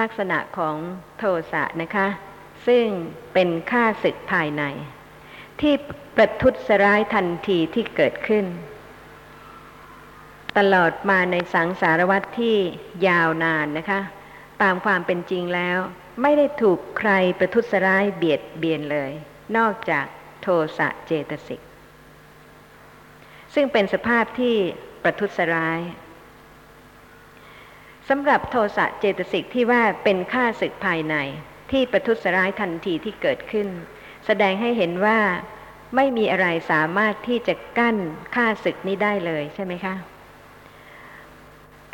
ลักษณะของโทสะนะคะซึ่งเป็นข้าศึกภายในที่ประทุษร้ายทันทีที่เกิดขึ้นตลอดมาในสังสารวัฏที่ยาวนานนะคะตามความเป็นจริงแล้วไม่ได้ถูกใครประทุษร้ายเบียดเบียนเลยนอกจากโทสะเจตสิกซึ่งเป็นสภาพที่ประทุษร้ายสำหรับโทสะเจตสิกที่ว่าเป็นข้าศึกภายในที่ประทุษร้ายทันทีที่เกิดขึ้นแสดงให้เห็นว่าไม่มีอะไรสามารถที่จะกั้นข้าศึกนี้ได้เลยใช่ไหมคะ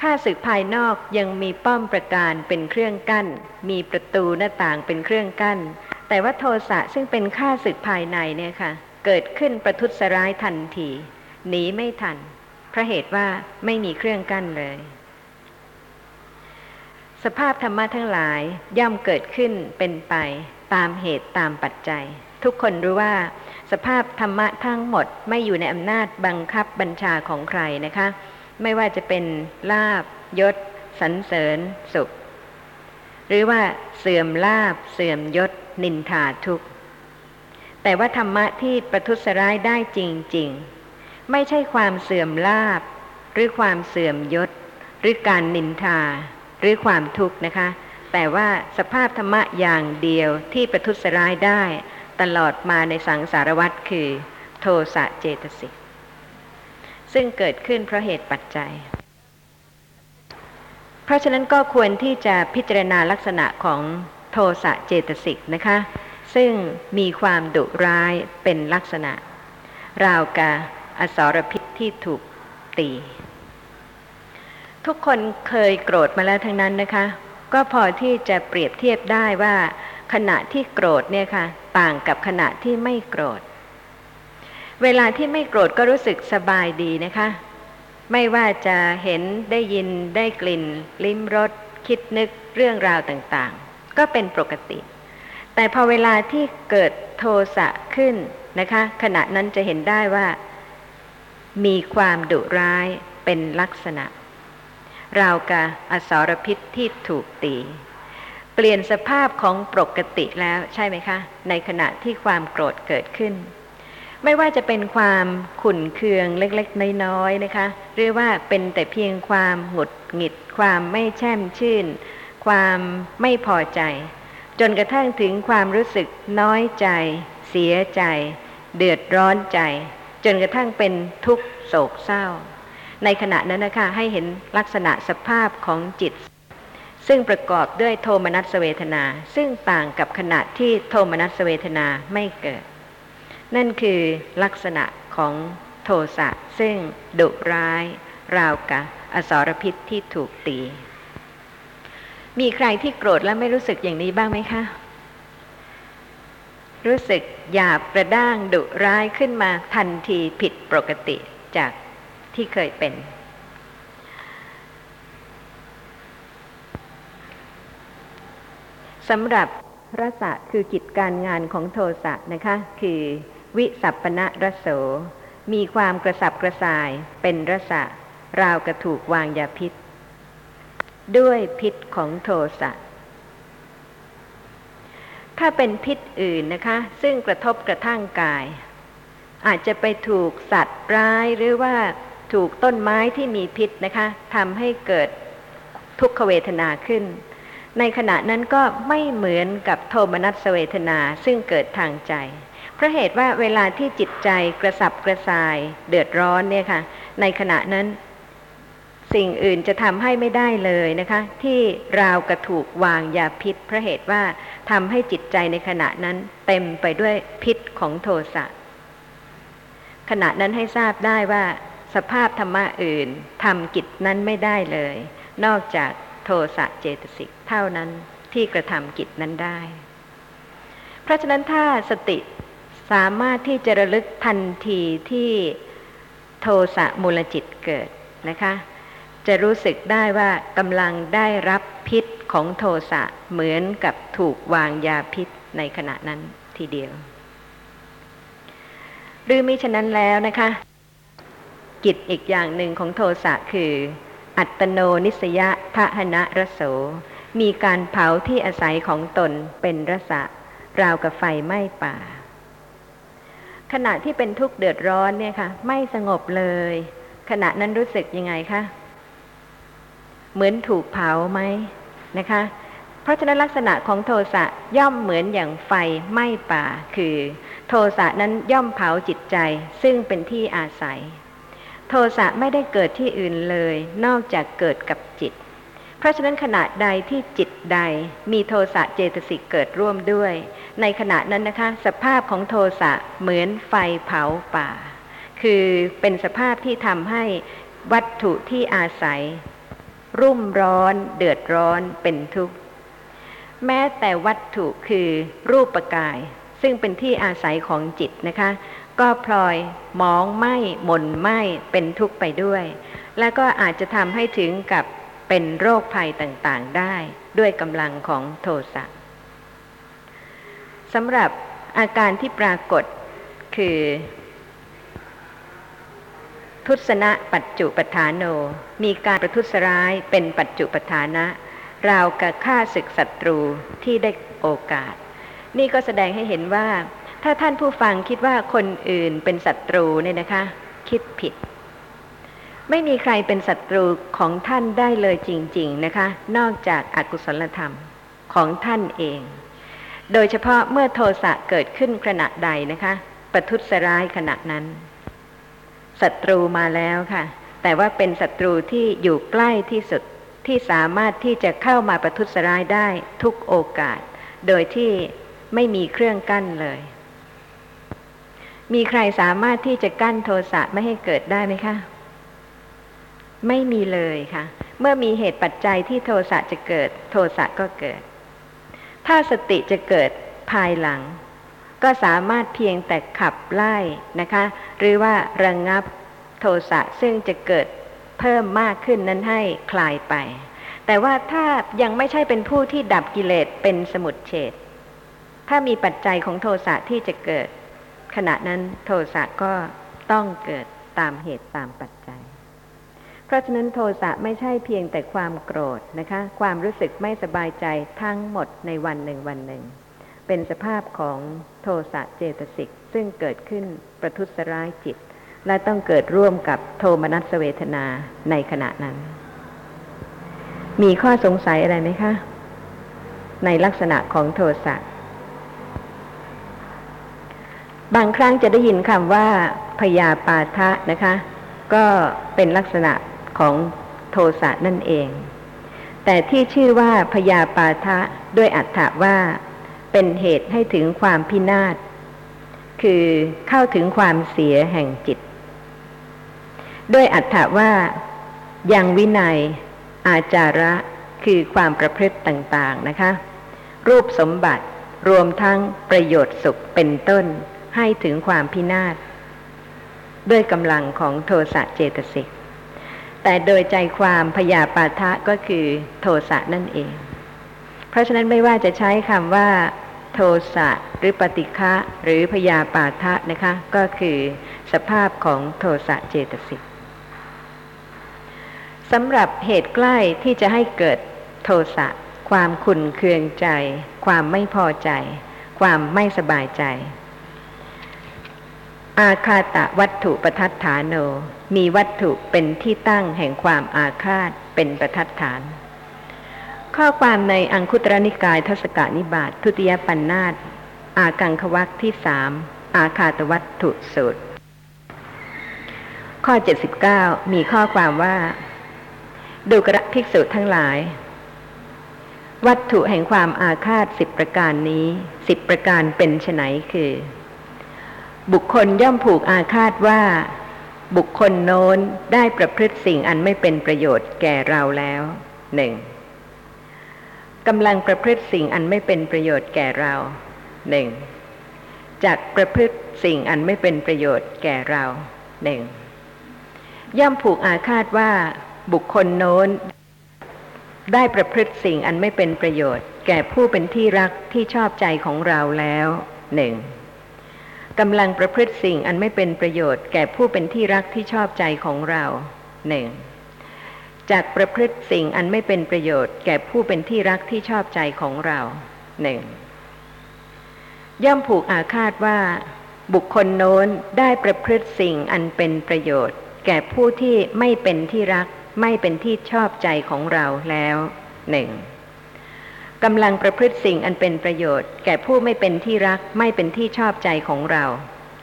ข้าศึกภายนอกยังมีป้อมประการเป็นเครื่องกั้นมีประตูหน้าต่างเป็นเครื่องกั้นแต่ว่าโทสะซึ่งเป็นข้าศึกภายในเนี่ยค่ะเกิดขึ้นประทุษร้ายทันทีหนีไม่ทันเพราะเหตุว่าไม่มีเครื่องกั้นเลยสภาพธรรมะทั้งหลายย่อมเกิดขึ้นเป็นไปตามเหตุตามปัจจัยทุกคนรู้ว่าสภาพธรรมะทั้งหมดไม่อยู่ในอำนาจบังคับบัญชาของใครนะคะไม่ว่าจะเป็นลาภยศสรรเสริญสุขหรือว่าเสื่อมลาภเสื่อมยศนินทาทุกข์แต่ว่าธรรมะที่ประทุษร้ายได้จริงๆไม่ใช่ความเสื่อมลาภหรือความเสื่อมยศหรือการนินทาหรือความทุกข์นะคะแต่ว่าสภาพธรรมะอย่างเดียวที่ประทุษร้ายได้ตลอดมาในสังสารวัฏคือโทสะเจตสิกซึ่งเกิดขึ้นเพราะเหตุปัจจัยเพราะฉะนั้นก็ควรที่จะพิจารณาลักษณะของโทสะเจตสิกนะคะซึ่งมีความดุร้ายเป็นลักษณะราวกับอสรพิษที่ถูกตีทุกคนเคยโกรธมาแล้วทั้งนั้นนะคะก็พอที่จะเปรียบเทียบได้ว่าขณะที่โกรธเนี่ยค่ะต่างกับขณะที่ไม่โกรธเวลาที่ไม่โกรธก็รู้สึกสบายดีนะคะไม่ว่าจะเห็นได้ยินได้กลิ่นลิ้มรสคิดนึกเรื่องราวต่างๆก็เป็นปกติแต่พอเวลาที่เกิดโทสะขึ้นนะคะขณะนั้นจะเห็นได้ว่ามีความดุร้ายเป็นลักษณะราวกับอสรพิษที่ถูกตีเปลี่ยนสภาพของปกติแล้วใช่ไหมคะในขณะที่ความโกรธเกิดขึ้นไม่ว่าจะเป็นความขุ่นเคืองเล็กๆน้อยๆนะคะหรือว่าเป็นแต่เพียงความหงุดหงิดความไม่แช่มชื่นความไม่พอใจจนกระทั่งถึงความรู้สึกน้อยใจเสียใจเดือดร้อนใจจนกระทั่งเป็นทุกข์โศกเศร้าในขณะนั้นนะคะให้เห็นลักษณะสภาพของจิตซึ่งประกอบด้วยโทมนัสเวทนาซึ่งต่างกับขณะที่โทมนัสเวทนาไม่เกิดนั่นคือลักษณะของโทสะซึ่งดุร้ายราวกับอสรพิษที่ถูกตีมีใครที่โกรธแล้วไม่รู้สึกอย่างนี้บ้างไหมคะรู้สึกหยาบกระด้างดุร้ายขึ้นมาทันทีผิดปกติจากที่เคยเป็นสำหรับรสะคือกิจการงานของโทสะนะคะคือวิสัพพนรโสมีความกระสับกระส่ายเป็นรสะราวกระถูกวางยาพิษด้วยพิษของโทสะถ้าเป็นพิษอื่นนะคะซึ่งกระทบกระทั่งกายอาจจะไปถูกสัตว์ร้ายหรือว่าถูกต้นไม้ที่มีพิษนะคะทำให้เกิดทุกขเวทนาขึ้นในขณะนั้นก็ไม่เหมือนกับโทมนัสเวทนาซึ่งเกิดทางใจเพราะเหตุว่าเวลาที่จิตใจกระสับกระส่ายเดือดร้อนเนี่ยค่ะในขณะนั้นสิ่งอื่นจะทำให้ไม่ได้เลยนะคะที่ราวกระถูกวางยาพิษเพราะเหตุว่าทำให้จิตใจในขณะนั้นเต็มไปด้วยพิษของโทสะขณะนั้นให้ทราบได้ว่าสภาพธรรมะอื่นทำกิจนั้นไม่ได้เลยนอกจากโทสะเจตสิกเท่านั้นที่กระทำกิจนั้นได้เพราะฉะนั้นถ้าสติสามารถที่จะระลึกทันทีที่โทสะมูลจิตเกิดนะคะจะรู้สึกได้ว่ากำลังได้รับพิษของโทสะเหมือนกับถูกวางยาพิษในขณะนั้นทีเดียวหรือมิฉะนั้นแล้วนะคะกิจอีกอย่างหนึ่งของโทสะคืออัตโนนิสยะทหนะรโส มีการเผาที่อาศัยของตนเป็นรสะราวกับไฟไหม้ป่าขณะที่เป็นทุกข์เดือดร้อนเนี่ยค่ะไม่สงบเลยขณะนั้นรู้สึกยังไงคะเหมือนถูกเผาไหมนะคะเพราะฉะนั้นลักษณะของโทสะย่อมเหมือนอย่างไฟไหม้ป่าคือโทสะนั้นย่อมเผาจิตใจซึ่งเป็นที่อาศัยโทสะไม่ได้เกิดที่อื่นเลยนอกจากเกิดกับจิตเพราะฉะนั้นขณะใดที่จิตใดมีโทสะเจตสิกเกิดร่วมด้วยในขณะนั้นนะคะสภาพของโทสะเหมือนไฟเผาป่าคือเป็นสภาพที่ทำให้วัตถุที่อาศัยรุ่มร้อนเดือดร้อนเป็นทุกข์แม้แต่วัตถุคือรูปกายซึ่งเป็นที่อาศัยของจิตนะคะก็พลอยมองไหม้หม่นไหม้เป็นทุกข์ไปด้วยและก็อาจจะทำให้ถึงกับเป็นโรคภัยต่างๆได้ด้วยกำลังของโทสะสำหรับอาการที่ปรากฏคือทุสนะปัจจุปทานโนมีการประทุษร้ายเป็นปัจจุปทานะราวกับฆ่าศึกศัตรูที่ได้โอกาสนี่ก็แสดงให้เห็นว่าถ้าท่านผู้ฟังคิดว่าคนอื่นเป็นศัตรูเนี่ยนะคะคิดผิดไม่มีใครเป็นศัตรูของท่านได้เลยจริงๆนะคะนอกจากอกุศลธรรมของท่านเองโดยเฉพาะเมื่อโทสะเกิดขึ้นขณะใดนะคะประทุษร้ายขณะนั้นศัตรูมาแล้วค่ะแต่ว่าเป็นศัตรูที่อยู่ใกล้ที่สุดที่สามารถที่จะเข้ามาประทุษร้ายได้ทุกโอกาสโดยที่ไม่มีเครื่องกั้นเลยมีใครสามารถที่จะกั้นโทสะไม่ให้เกิดได้ไหมคะไม่มีเลยค่ะเมื่อมีเหตุปัจจัยที่โทสะจะเกิดโทสะก็เกิดถ้าสติจะเกิดภายหลังก็สามารถเพียงแต่ขับไล่นะคะหรือว่าระงับโทสะซึ่งจะเกิดเพิ่มมากขึ้นนั้นให้คลายไปแต่ว่าถ้ายังไม่ใช่เป็นผู้ที่ดับกิเลสเป็นสมุจเฉทถ้ามีปัจจัยของโทสะที่จะเกิดขณะนั้นโทสะก็ต้องเกิดตามเหตุตามปัจจัยเพราะฉะนั้นโทสะไม่ใช่เพียงแต่ความโกรธนะคะความรู้สึกไม่สบายใจทั้งหมดในวันหนึ่งวันหนึ่งเป็นสภาพของโทสะเจตสิกซึ่งเกิดขึ้นประทุษร้ายจิตและต้องเกิดร่วมกับโทมนัสเวทนาในขณะนั้นมีข้อสงสัยอะไรไหมคะในลักษณะของโทสะบางครั้งจะได้ยินคำว่าพยาปาทะนะคะก็เป็นลักษณะของโทสะนั่นเองแต่ที่ชื่อว่าพยาปาทะด้วยอรรถะว่าเป็นเหตุให้ถึงความพินาศคือเข้าถึงความเสียแห่งจิตด้วยอรรถะว่ายังวินัยอาจาระคือความประพฤติต่างๆนะคะรูปสมบัติรวมทั้งประโยชน์สุขเป็นต้นให้ถึงความพินาศด้วยกำลังของโทสะเจตสิกแต่โดยใจความพยาปาทะก็คือโทสะนั่นเองเพราะฉะนั้นไม่ว่าจะใช้คำว่าโทสะหรือปฏิฆะหรือพยาปาทะนะคะก็คือสภาพของโทสะเจตสิกสำหรับเหตุใกล้ที่จะให้เกิดโทสะความขุ่นเคืองใจความไม่พอใจความไม่สบายใจอาฆาตวัตถุปทัฏฐานโนมีวัตถุเป็นที่ตั้งแห่งความอาฆาตเป็นปทัฏฐานข้อความในอังคุตรนิกายทศกนิบาตทุติยปัณณาสอากังควักที่3อาฆาตวัตถุสูตรข้อ79มีข้อความว่าดูกระภิกษุทั้งหลายวัตถุแห่งความอาฆาต10ประการนี้10ประการเป็นไฉนคือบุคคลย่อมผูกอาฆาตว่าบุคคลโน้นได้ประพฤติสิ่งอันไม่เป็นประโยชน์แก่เราแล้ว 1. กำลังประพฤติสิ่งอันไม่เป็นประโยชน์แก่เรา 1. จักประพฤติสิ่งอันไม่เป็นประโยชน์แก่เรา 1. ย่อมผูกอาฆาตว่าบุคคลโน้นได้ประพฤติสิ่งอันไม่เป็นประโยชน์แก่ผู้เป็นที่รักที่ชอบใจของเราแล้ว 1.กำลังประพฤติสิ่งอันไม่เป็นประโยชน์แก่ผู้เป็นที่รักที่ชอบใจของเรา 1. จากประพฤติสิ่งอันไม่เป็นประโยชน์แก่ผู้เป็นที่รักที่ชอบใจของเรา 1. ย่อมผูกอาฆาตว่าบุคคลโน้นได้ประพฤติสิ่งอันเป็นประโยชน์แก่ผู้ที่ไม่เป็นที่รักไม่เป็นที่ชอบใจของเราแล้ว 1. กำลังประพฤติสิ่งอันเป็นประโยชน์แก่ผู้ไม่เป็นที่รักไม่เป็นที่ชอบใจของเรา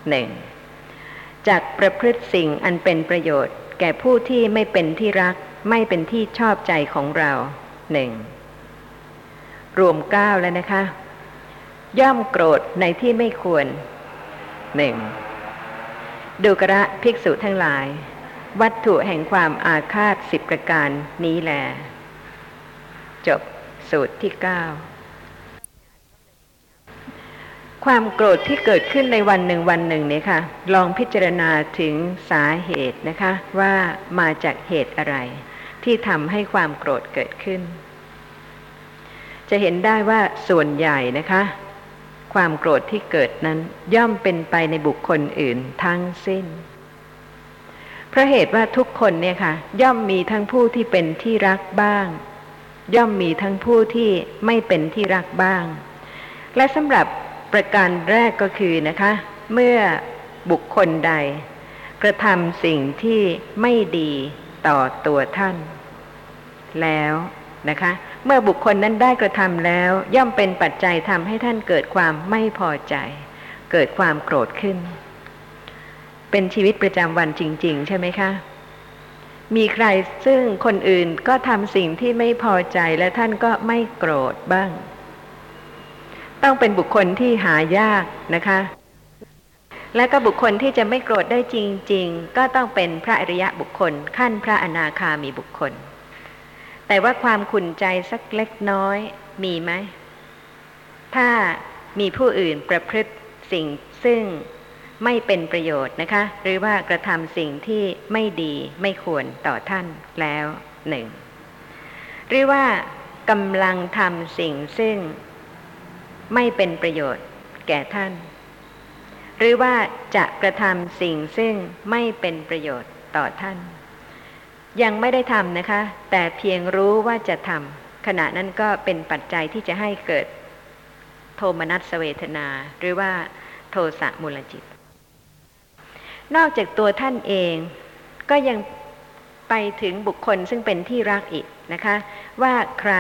1. จากประพฤติสิ่งอันเป็นประโยชน์แก่ผู้ที่ไม่เป็นที่รักไม่เป็นที่ชอบใจของเรา 1. รวม9แล้วนะคะย่อมโกรธในที่ไม่ควร 1. ดูกระภิกษุทั้งหลายวัตถุแห่งความอาฆาต10ประการนี้แลจบสูตรที่9ความโกรธที่เกิดขึ้นในวันหนึ่งวันหนึ่งเนี่ยค่ะลองพิจารณาถึงสาเหตุนะคะว่ามาจากเหตุอะไรที่ทำให้ความโกรธเกิดขึ้นจะเห็นได้ว่าส่วนใหญ่นะคะความโกรธที่เกิดนั้นย่อมเป็นไปในบุคคลอื่นทั้งสิ้นเพราะเหตุว่าทุกคนเนี่ยค่ะย่อมมีทั้งผู้ที่เป็นที่รักบ้างย่อมมีทั้งผู้ที่ไม่เป็นที่รักบ้างและสำหรับประการแรกก็คือนะคะเมื่อบุคคลใดกระทำสิ่งที่ไม่ดีต่อตัวท่านแล้วนะคะเมื่อบุคคลนั้นได้กระทำแล้วย่อมเป็นปัจจัยทำให้ท่านเกิดความไม่พอใจเกิดความโกรธขึ้นเป็นชีวิตประจำวันจริงๆใช่ไหมคะมีใครซึ่งคนอื่นก็ทำสิ่งที่ไม่พอใจและท่านก็ไม่โกรธบ้างต้องเป็นบุคคลที่หายากนะคะและก็บุคคลที่จะไม่โกรธได้จริงๆก็ต้องเป็นพระอริยะบุคคลขั้นพระอนาคามีบุคคลแต่ว่าความขุ่นใจสักเล็กน้อยมีไหมถ้ามีผู้อื่นประพฤติสิ่งซึ่งไม่เป็นประโยชน์นะคะหรือว่ากระทำสิ่งที่ไม่ดีไม่ควรต่อท่านแล้ว1หรือว่ากำลังทำสิ่งซึ่งไม่เป็นประโยชน์แก่ท่านหรือว่าจะกระทำสิ่งซึ่งไม่เป็นประโยชน์ต่อท่านยังไม่ได้ทำนะคะแต่เพียงรู้ว่าจะทำขณะนั้นก็เป็นปัจจัยที่จะให้เกิดโทมนัสเวทนาหรือว่าโทสะมูลจิตนอกจากตัวท่านเองก็ยังไปถึงบุคคลซึ่งเป็นที่รักอีกนะคะว่าใคร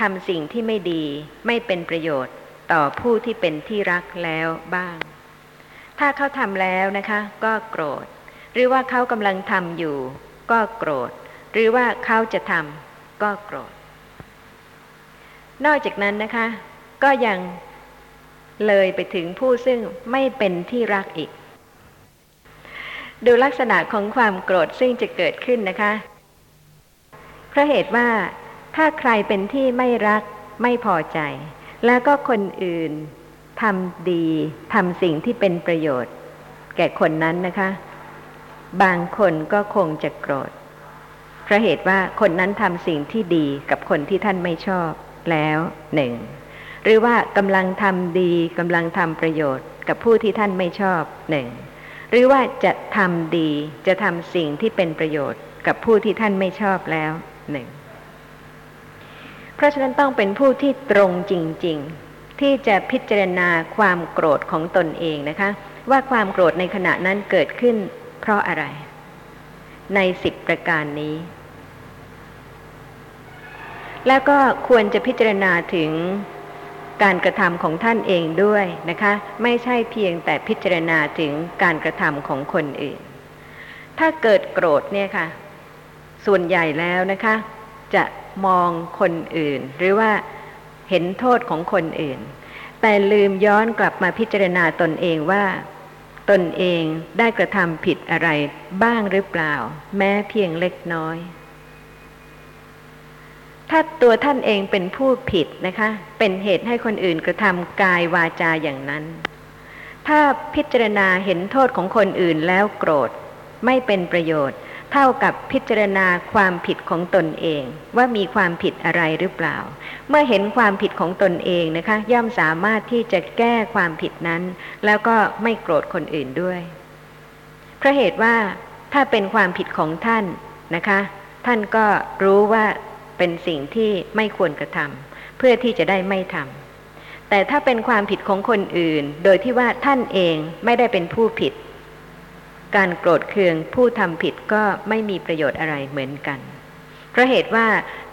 ทำสิ่งที่ไม่ดีไม่เป็นประโยชน์ต่อผู้ที่เป็นที่รักแล้วบ้างถ้าเขาทำแล้วนะคะก็โกรธหรือว่าเขากำลังทำอยู่ก็โกรธหรือว่าเขาจะทำก็โกรธนอกจากนั้นนะคะก็ยังเลยไปถึงผู้ซึ่งไม่เป็นที่รักอีกดูลักษณะของความโกรธซึ่งจะเกิดขึ้นนะคะเพราะเหตุว่าถ้าใครเป็นที่ไม่รักไม่พอใจแล้วก็คนอื่นทำดีทำสิ่งที่เป็นประโยชน์แก่คนนั้นนะคะบางคนก็คงจะโกรธเพราะเหตุว่าคนนั้นทำสิ่งที่ดีกับคนที่ท่านไม่ชอบแล้ว1หรือว่ากำลังทำดีกำลังทำประโยชน์กับผู้ที่ท่านไม่ชอบ1หรือว่าจะทำดีจะทำสิ่งที่เป็นประโยชน์กับผู้ที่ท่านไม่ชอบแล้ว1เพราะฉะนั้นต้องเป็นผู้ที่ตรงจริงๆที่จะพิจารณาความโกรธของตนเองนะคะว่าความโกรธในขณะนั้นเกิดขึ้นเพราะอะไรใน10ประการนี้แล้วก็ควรจะพิจารณาถึงการกระทำของท่านเองด้วยนะคะไม่ใช่เพียงแต่พิจารณาถึงการกระทำของคนอื่นถ้าเกิดโกรธเนี่ยค่ะส่วนใหญ่แล้วนะคะจะมองคนอื่นหรือว่าเห็นโทษของคนอื่นแต่ลืมย้อนกลับมาพิจารณาตนเองว่าตนเองได้กระทำผิดอะไรบ้างหรือเปล่าแม้เพียงเล็กน้อยถ้าตัวท่านเองเป็นผู้ผิดนะคะเป็นเหตุให้คนอื่นกระทำกายวาจาอย่างนั้นถ้าพิจารณาเห็นโทษของคนอื่นแล้วโกรธไม่เป็นประโยชน์เท่ากับพิจารณาความผิดของตนเองว่ามีความผิดอะไรหรือเปล่าเมื่อเห็นความผิดของตนเองนะคะย่อมสามารถที่จะแก้ความผิดนั้นแล้วก็ไม่โกรธคนอื่นด้วยเพราะเหตุว่าถ้าเป็นความผิดของท่านนะคะ ท่านก็รู้ว่าเป็นสิ่งที่ไม่ควรกระทำเพื่อที่จะได้ไม่ทำแต่ถ้าเป็นความผิดของคนอื่นโดยที่ว่าท่านเองไม่ได้เป็นผู้ผิดการโกรธเคืองผู้ทำผิดก็ไม่มีประโยชน์อะไรเหมือนกันเพราะเหตุว่า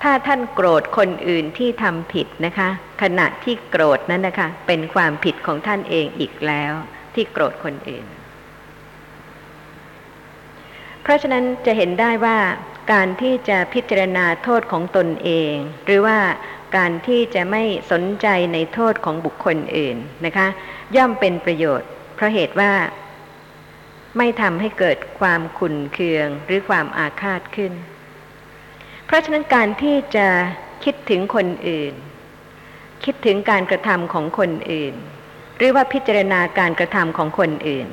ถ้าท่านโกรธคนอื่นที่ทำผิดนะคะขณะที่โกรธนั้นนะคะเป็นความผิดของท่านเองอีกแล้วที่โกรธคนอื่นเพราะฉะนั้นจะเห็นได้ว่าการที่จะพิจารณาโทษของตนเองหรือว่าการที่จะไม่สนใจในโทษของบุคคลอื่นนะคะย่อมเป็นประโยชน์เพราะเหตุว่าไม่ทำให้เกิดความขุ่นเคืองหรือความอาฆาตขึ้นเพราะฉะนั้นการที่จะคิดถึงคนอื่นคิดถึงการกระทำของคนอื่นหรือว่าพิจารณาการกระทำของคนอื่น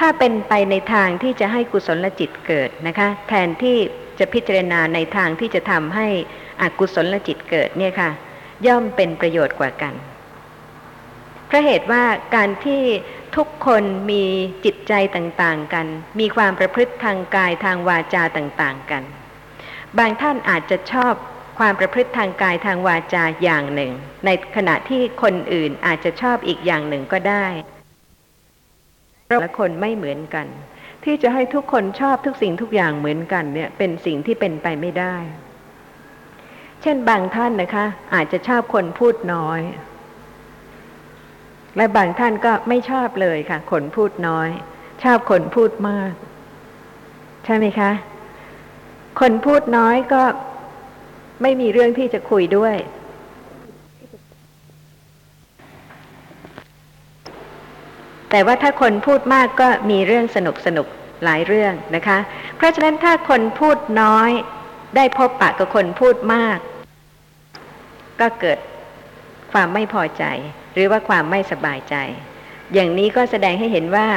ถ้าเป็นไปในทางที่จะให้กุศลจิตเกิดนะคะแทนที่จะพิจารณาในทางที่จะทำให้อกุศลจิตเกิดเนี่ยค่ะย่อมเป็นประโยชน์กว่ากันเพราะเหตุว่าการที่ทุกคนมีจิตใจต่างๆกันมีความประพฤติทางกายทางวาจาต่างๆกันบางท่านอาจจะชอบความประพฤติทางกายทางวาจาอย่างหนึ่งในขณะที่คนอื่นอาจจะชอบอีกอย่างหนึ่งก็ได้แต่ละคนไม่เหมือนกันที่จะให้ทุกคนชอบทุกสิ่งทุกอย่างเหมือนกันเนี่ยเป็นสิ่งที่เป็นไปไม่ได้เช่นบางท่านนะคะอาจจะชอบคนพูดน้อยและบางท่านก็ไม่ชอบเลยค่ะคนพูดน้อยชอบคนพูดมากใช่ไหมคะคนพูดน้อยก็ไม่มีเรื่องที่จะคุยด้วยแต่ว่าถ้าคนพูดมากก็มีเรื่องสนุกสนุกหลายเรื่องนะคะเพราะฉะนั้นถ้าคนพูดน้อยได้พบปะกับคนพูดมากก็เกิดความไม่พอใจหรือว่าความไม่สบายใจอย่างนี้ก็แสดงให้เห็นว่า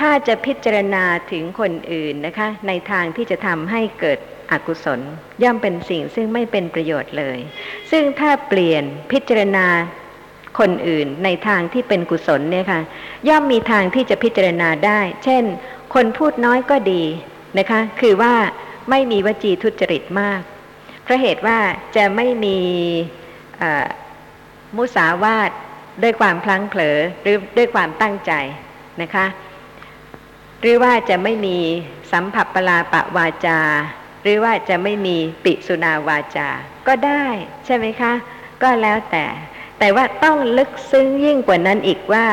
ถ้าจะพิจารณาถึงคนอื่นนะคะในทางที่จะทำให้เกิดอกุศลย่อมเป็นสิ่งซึ่งไม่เป็นประโยชน์เลยซึ่งถ้าเปลี่ยนพิจารณาคนอื่นในทางที่เป็นกุศลเนี่ยค่ะย่อมมีทางที่จะพิจารณาได้เช่นคนพูดน้อยก็ดีนะคะคือว่าไม่มีวจีทุจริตมากเพราะเหตุว่าจะไม่มีมุสาวาทด้วยความพลั้งเผลอหรือด้วยความตั้งใจนะคะหรือว่าจะไม่มีสัมผัปปลาปะวาจาหรือว่าจะไม่มีปิสุนาวาจาก็ได้ใช่ไหมคะก็แล้วแต่ว่าต้องลึกซึ้งยิ่งกว่านั้นอีกว่า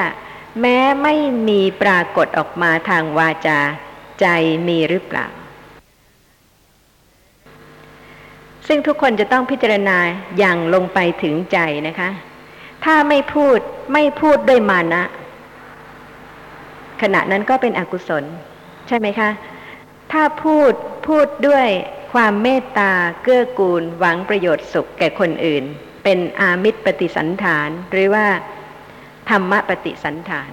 แม้ไม่มีปรากฏออกมาทางวาจาใจมีหรือเปล่าซึ่งทุกคนจะต้องพิจารณาอย่างลงไปถึงใจนะคะถ้าไม่พูดด้วยมานะขณะนั้นก็เป็นอกุศลใช่ไหมคะถ้าพูดด้วยความเมตตาเกื้อกูลหวังประโยชน์สุขแก่คนอื่นเป็นอามิตรปฏิสันฐานหรือว่าธรรมปฏิสันฐาน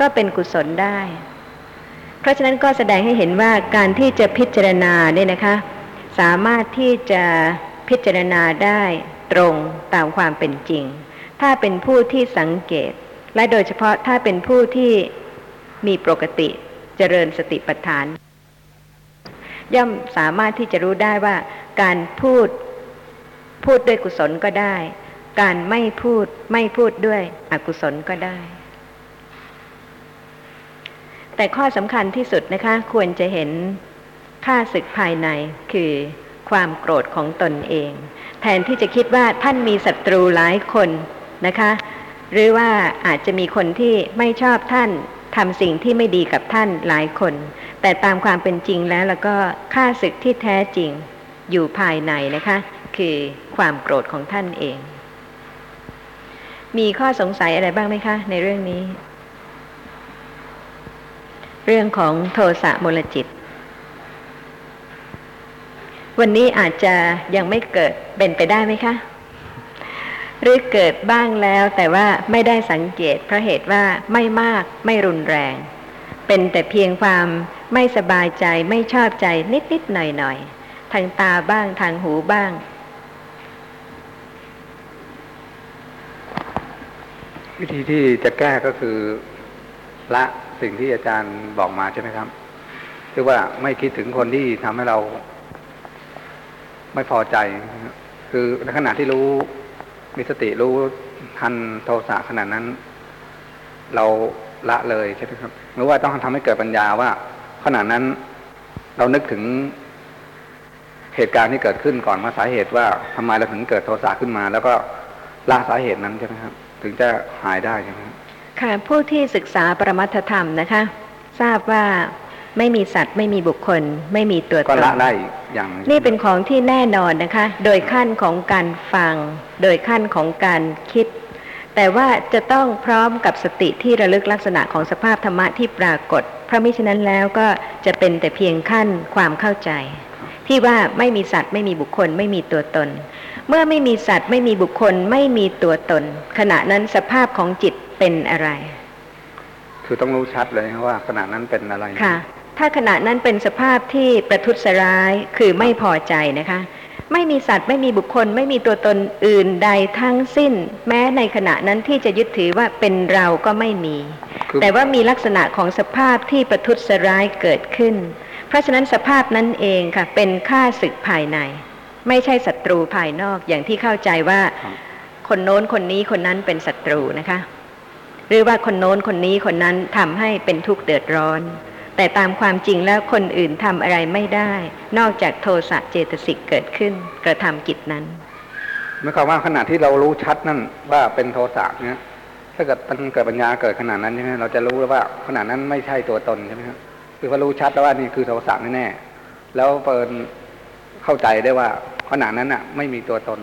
ก็เป็นกุศลได้เพราะฉะนั้นก็แสดงให้เห็นว่าการที่จะพิจารณาเนี่ยนะคะสามารถที่จะพิจารณาได้ตรงตามความเป็นจริงถ้าเป็นผู้ที่สังเกตและโดยเฉพาะถ้าเป็นผู้ที่มีปกติเจริญสติปัฏฐานย่อมสามารถที่จะรู้ได้ว่าการพูดด้วยกุศลก็ได้การไม่พูดด้วยอกุศลก็ได้แต่ข้อสำคัญที่สุดนะคะควรจะเห็นค่าศึกภายในคือความโกรธของตนเองแทนที่จะคิดว่าท่านมีศัตรูหลายคนนะคะหรือว่าอาจจะมีคนที่ไม่ชอบท่านทำสิ่งที่ไม่ดีกับท่านหลายคนแต่ตามความเป็นจริงแล้วก็ค่าศึกที่แท้จริงอยู่ภายในนะคะคือความโกรธของท่านเองมีข้อสงสัยอะไรบ้างไหมคะในเรื่องนี้เรื่องของโทสะมูลจิตวันนี้อาจจะยังไม่เกิดเป็นไปได้ไหมคะหรือเกิดบ้างแล้วแต่ว่าไม่ได้สังเกตเพราะเหตุว่าไม่มากไม่รุนแรงเป็นแต่เพียงความไม่สบายใจไม่ชอบใจนิดๆหน่อยๆทางตาบ้างทางหูบ้างวิธีที่จะแก้ก็คือละสิ่งที่อาจารย์บอกมาใช่ไหมครับคือว่าไม่คิดถึงคนที่ทำให้เรา ไม่พอใจคือในขณะที่รู้มีสติรู้ทันโทสะขนาดนั้นเราละเลยใช่ไหมครับหรือว่าต้องทำให้เกิดปัญญาว่าขณะนั้นเรานึกถึงเหตุการณ์ที่เกิดขึ้นก่อนมาสาเหตุว่าทำไมเราถึงเกิดโทสะขึ้นมาแล้วก็ละสาเหตุนั้นใช่ไหมครับถึงจะหายได้ใช่ไหมครับค่ะผู้ที่ศึกษาปรมัตถธรรมนะคะทราบว่าไม่มีสัตว์ไม่มีบุคคลไม่มีตัวตนก็ละได้อย่างนี่เป็นของที่แน่นอนนะคะโดยขั้นของการฟังโดยขั้นของการคิดแต่ว่าจะต้องพร้อมกับสติที่ระลึกลักษณะของสภาพธรรมะที่ปรากฏเพราะมิฉะนั้นแล้วก็จะเป็นแต่เพียงขั้นความเข้าใจที่ว่าไม่มีสัตว์ไม่มีบุคคลไม่มีตัวตนเมื่อไม่มีสัตว์ไม่มีบุคคลไม่มีตัวตนขณะนั้นสภาพของจิตเป็นอะไรคือต้องรู้ชัดเลยว่าขณะนั้นเป็นอะไรค่ะถ้าขณะนั้นเป็นสภาพที่ประทุษร้ายคือไม่พอใจนะคะไม่มีสัตว์ไม่มีบุคคลไม่มีตัวตนอื่นใดทั้งสิ้นแม้ในขณะนั้นที่จะยึดถือว่าเป็นเราก็ไม่มีแต่ว่ามีลักษณะของสภาพที่ประทุษร้ายเกิดขึ้นเพราะฉะนั้นสภาพนั้นเองค่ะเป็นข้าศึกภายในไม่ใช่ศัตรูภายนอกอย่างที่เข้าใจว่าคนโน้นคนนี้คนนั้นเป็นศัตรูนะคะหรือว่าคนโน้นคนนี้คนนั้นทำให้เป็นทุกข์เดือดร้อนแต่ตามความจริงแล้วคนอื่นทำอะไรไม่ได้นอกจากโทสะเจตสิกเกิดขึ้นกระทำกิจนั้นหมายความว่าขณะที่เรารู้ชัดนั่นว่าเป็นโทสะเนี่ยถ้าเกิดมันเกิดปัญญาเกิดขนาดนั้นใช่ไหมเราจะรู้แล้วว่าขณะนั้นไม่ใช่ตัวตนใช่ไหมครับคือพอรู้ชัดแล้วว่านี่คือโทสะแน่ๆแล้วเปิดเข้าใจได้ว่าขณะนั้นอ่ะไม่มีตัวตน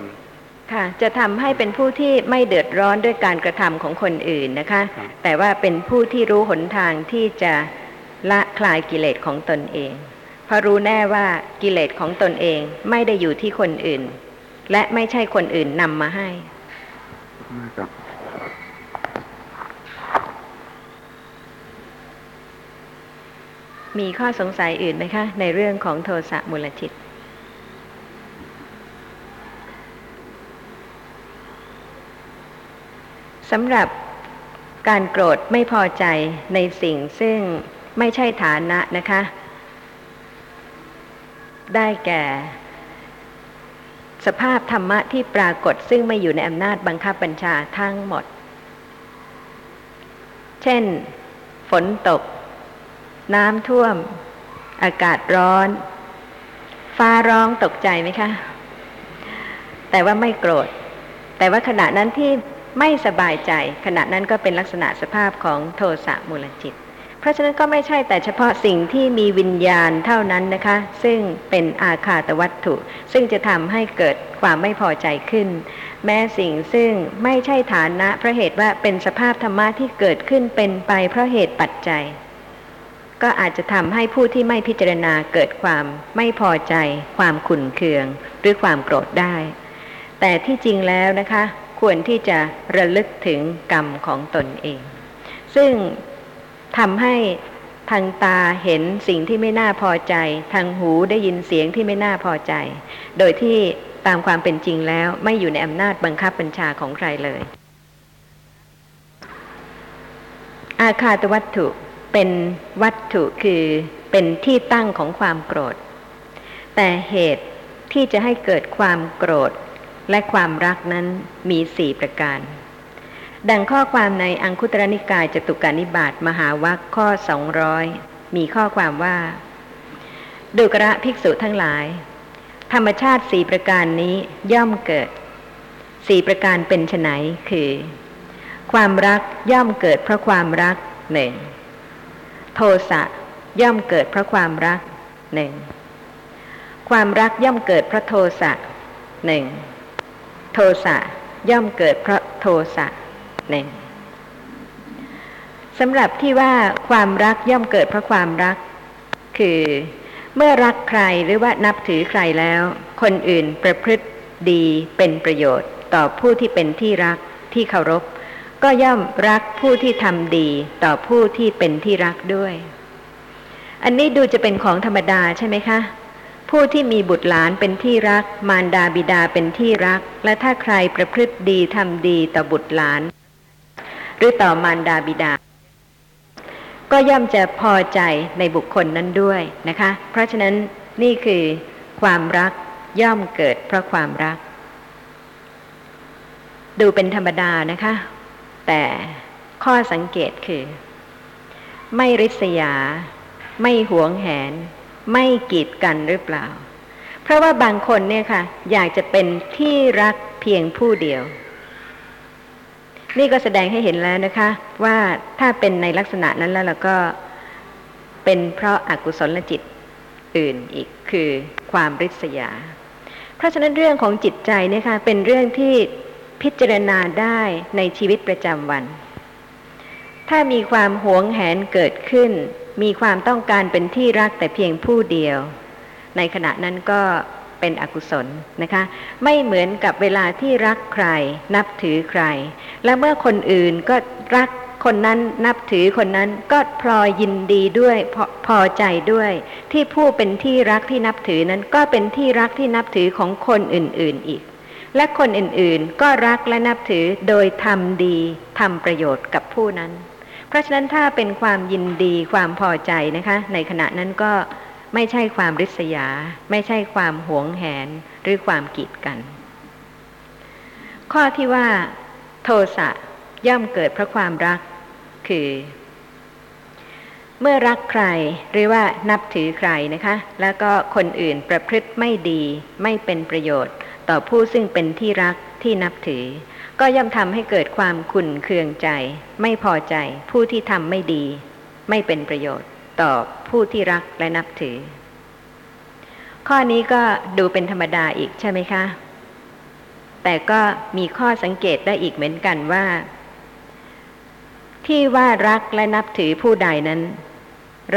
ค่ะจะทำให้เป็นผู้ที่ไม่เดือดร้อนด้วยการกระทำของคนอื่นนะคะแต่ว่าเป็นผู้ที่รู้หนทางที่จะละคลายกิเลสของตนเองเพราะรู้แน่ว่ากิเลสของตนเองไม่ได้อยู่ที่คนอื่นและไม่ใช่คนอื่นนำมาให้มีข้อสงสัยอื่นไหมคะในเรื่องของโทสะมูลจิตสำหรับการโกรธไม่พอใจในสิ่งซึ่งไม่ใช่ฐานะนะคะได้แก่สภาพธรรมะที่ปรากฏซึ่งไม่อยู่ในอำนาจบังคับบัญชาทั้งหมดเช่นฝนตกน้ำท่วมอากาศร้อนฟ้าร้องตกใจไหมคะแต่ว่าไม่โกรธแต่ว่าขณะนั้นที่ไม่สบายใจขณะนั้นก็เป็นลักษณะสภาพของโทสะมูลจิตเพราะฉะนั้นก็ไม่ใช่แต่เฉพาะสิ่งที่มีวิญญาณเท่านั้นนะคะซึ่งเป็นอาฆาตวัตถุซึ่งจะทำให้เกิดความไม่พอใจขึ้นแม้สิ่งซึ่งไม่ใช่ฐานะเพราะเหตุว่าเป็นสภาพธรรมะที่เกิดขึ้นเป็นไปเพราะเหตุปัจจัยก็อาจจะทำให้ผู้ที่ไม่พิจารณาเกิดความไม่พอใจความขุ่นเคืองหรือความโกรธได้แต่ที่จริงแล้วนะคะควรที่จะระลึกถึงกรรมของตนเองซึ่งทำให้ทางตาเห็นสิ่งที่ไม่น่าพอใจทางหูได้ยินเสียงที่ไม่น่าพอใจโดยที่ตามความเป็นจริงแล้วไม่อยู่ในอำนาจบังคับบัญชาของใครเลยอาฆาตวัตถุเป็นวัตถุคือเป็นที่ตั้งของความโกรธแต่เหตุที่จะให้เกิดความโกรธและความรักนั้นมี4ประการดังข้อความในอังคุตรนิกายจตุกนิบาตมหาวรรคข้อ200มีข้อความว่าดูกระภิกษุทั้งหลายธรรมชาติ4ประการนี้ย่อมเกิด4ประการเป็นไฉนคือความรักย่อมเกิดเพราะความรัก1โทสะย่อมเกิดเพราะความรัก1ความรักย่อมเกิดเพราะโทสะ1โทสะย่อมเกิดเพราะโทสะ1สำหรับที่ว่าความรักย่อมเกิดเพราะความรักคือเมื่อรักใครหรือว่านับถือใครแล้วคนอื่นประพฤติดีเป็นประโยชน์ต่อผู้ที่เป็นที่รักที่เคารพก็ย่อมรักผู้ที่ทำดีต่อผู้ที่เป็นที่รักด้วยอันนี้ดูจะเป็นของธรรมดาใช่ไหมคะผู้ที่มีบุตรหลานเป็นที่รักมารดาบิดาเป็นที่รักและถ้าใครประพฤติดีทำดีต่อบุตรหลานหรือต่อมารดาบิดาก็ย่อมจะพอใจในบุคคลนั้นด้วยนะคะเพราะฉะนั้นนี่คือความรัก ย่อมเกิดเพราะความรักดูเป็นธรรมดานะคะแต่ข้อสังเกตคือไม่ริษยาไม่หวงแหนไม่กีดกันหรือเปล่าเพราะว่าบางคนเนี่ยค่ะอยากจะเป็นที่รักเพียงผู้เดียวนี่ก็แสดงให้เห็นแล้วนะคะว่าถ้าเป็นในลักษณะนั้นแล้วเราก็เป็นเพราะอกุศลจิตอื่นอีกคือความริษยาเพราะฉะนั้นเรื่องของจิตใจเนี่ยค่ะเป็นเรื่องที่พิจารณาได้ในชีวิตประจำวันถ้ามีความหวงแหนเกิดขึ้นมีความต้องการเป็นที่รักแต่เพียงผู้เดียวในขณะนั้นก็เป็นอกุศลนะคะไม่เหมือนกับเวลาที่รักใครนับถือใครและเมื่อคนอื่นก็รักคนนั้นนับถือคนนั้นก็พลอยยินดีด้วยพอใจด้วยที่ผู้เป็นที่รักที่นับถือนั้นก็เป็นที่รักที่นับถือของคนอื่นๆอีกและคนอื่นๆก็รักและนับถือโดยทำดีทำประโยชน์กับผู้นั้นเพราะฉะนั้นถ้าเป็นความยินดีความพอใจนะคะในขณะนั้นก็ไม่ใช่ความริษยาไม่ใช่ความหวงแหนหรือความกีดกันข้อที่ว่าโทสะย่อมเกิดเพราะความรักคือเมื่อรักใครหรือว่านับถือใครนะคะแล้วก็คนอื่นประพฤติไม่ดีไม่เป็นประโยชน์ต่อผู้ซึ่งเป็นที่รักที่นับถือก็ย่อมทำให้เกิดความขุ่นเคืองใจไม่พอใจผู้ที่ทำไม่ดีไม่เป็นประโยชน์ต่อผู้ที่รักและนับถือข้อนี้ก็ดูเป็นธรรมดาอีกใช่ไหมคะแต่ก็มีข้อสังเกตได้อีกเหมือนกันว่าที่ว่ารักและนับถือผู้ใดนั้น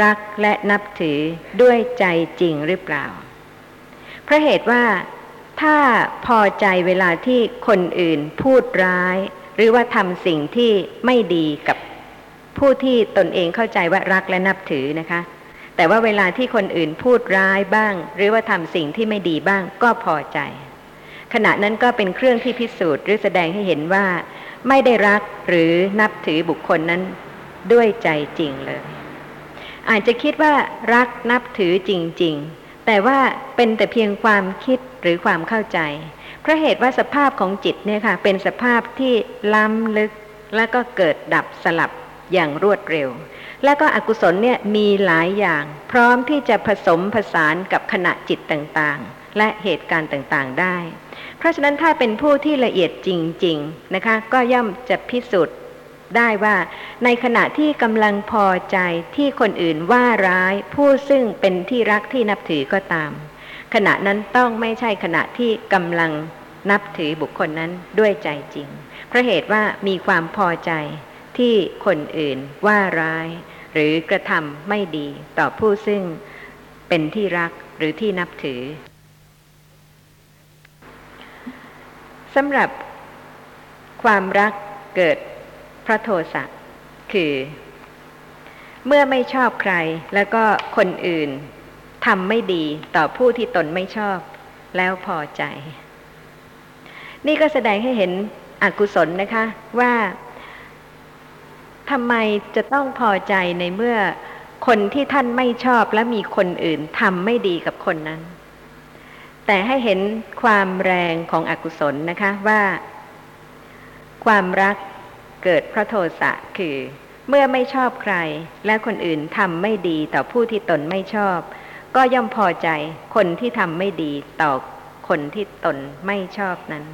รักและนับถือด้วยใจจริงหรือเปล่าเพราะเหตุว่าถ้าพอใจเวลาที่คนอื่นพูดร้ายหรือว่าทำสิ่งที่ไม่ดีกับผู้ที่ตนเองเข้าใจว่ารักและนับถือนะคะแต่ว่าเวลาที่คนอื่นพูดร้ายบ้างหรือว่าทำสิ่งที่ไม่ดีบ้างก็พอใจขณะนั้นก็เป็นเครื่องที่พิสูจน์หรือแสดงให้เห็นว่าไม่ได้รักหรือนับถือบุคคลนั้นด้วยใจจริงเลยอาจจะคิดว่ารักนับถือจริงๆแต่ว่าเป็นแต่เพียงความคิดหรือความเข้าใจเพราะเหตุว่าสภาพของจิตเนี่ยค่ะเป็นสภาพที่ล้ำลึกแล้วก็เกิดดับสลับอย่างรวดเร็วแล้วก็อกุศลเนี่ยมีหลายอย่างพร้อมที่จะผสมผสานกับขณะจิตต่างๆและเหตุการณ์ต่างๆได้เพราะฉะนั้นถ้าเป็นผู้ที่ละเอียดจริงๆนะคะก็ย่อมจะพิสูจน์ได้ว่าในขณะที่กำลังพอใจที่คนอื่นว่าร้ายผู้ซึ่งเป็นที่รักที่นับถือก็ตามขณะนั้นต้องไม่ใช่ขณะที่กำลังนับถือบุคคลนั้นด้วยใจจริงเพราะเหตุว่ามีความพอใจที่คนอื่นว่าร้ายหรือกระทำไม่ดีต่อผู้ซึ่งเป็นที่รักหรือที่นับถือสำหรับความรักเกิดเพราะโทสะคือเมื่อไม่ชอบใครแล้วก็คนอื่นทำไม่ดีต่อผู้ที่ตนไม่ชอบแล้วพอใจนี่ก็แสดงให้เห็นอกุศลนะคะว่าทำไมจะต้องพอใจในเมื่อคนที่ท่านไม่ชอบและมีคนอื่นทำไม่ดีกับคนนั้นแต่ให้เห็นความแรงของอกุศลนะคะว่าความรักเกิดเพราะโทสะคือเมื่อไม่ชอบใครและคนอื่นทำไม่ดีต่อผู้ที่ตนไม่ชอบก็ย่อมพอใจคนที่ทำไม่ดีต่อคนที่ตนไม่ชอบนั้น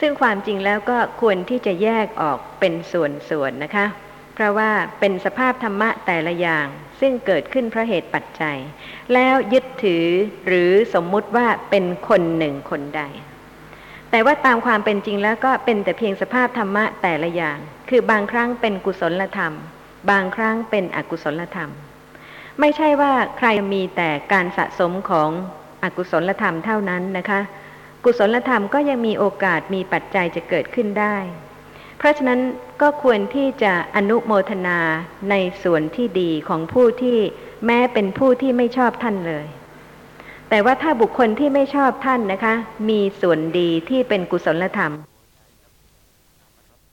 ซึ่งความจริงแล้วก็ควรที่จะแยกออกเป็นส่วนๆนะคะเพราะว่าเป็นสภาพธรรมะแต่ละอย่างซึ่งเกิดขึ้นเพราะเหตุปัจจัยแล้วยึดถือหรือสมมุติว่าเป็นคนหนึ่งคนใดแต่ว่าตามความเป็นจริงแล้วก็เป็นแต่เพียงสภาพธรรมะแต่ละอย่างคือบางครั้งเป็นกุศลธรรมบางครั้งเป็นอกุศลธรรมไม่ใช่ว่าใครมีแต่การสะสมของอกุศลธรรมเท่านั้นนะคะกุศลธรรมก็ยังมีโอกาสมีปัจจัยจะเกิดขึ้นได้เพราะฉะนั้นก็ควรที่จะอนุโมทนาในส่วนที่ดีของผู้ที่แม้เป็นผู้ที่ไม่ชอบท่านเลยแต่ว่าถ้าบุคคลที่ไม่ชอบท่านนะคะมีส่วนดีที่เป็นกุศลธรรม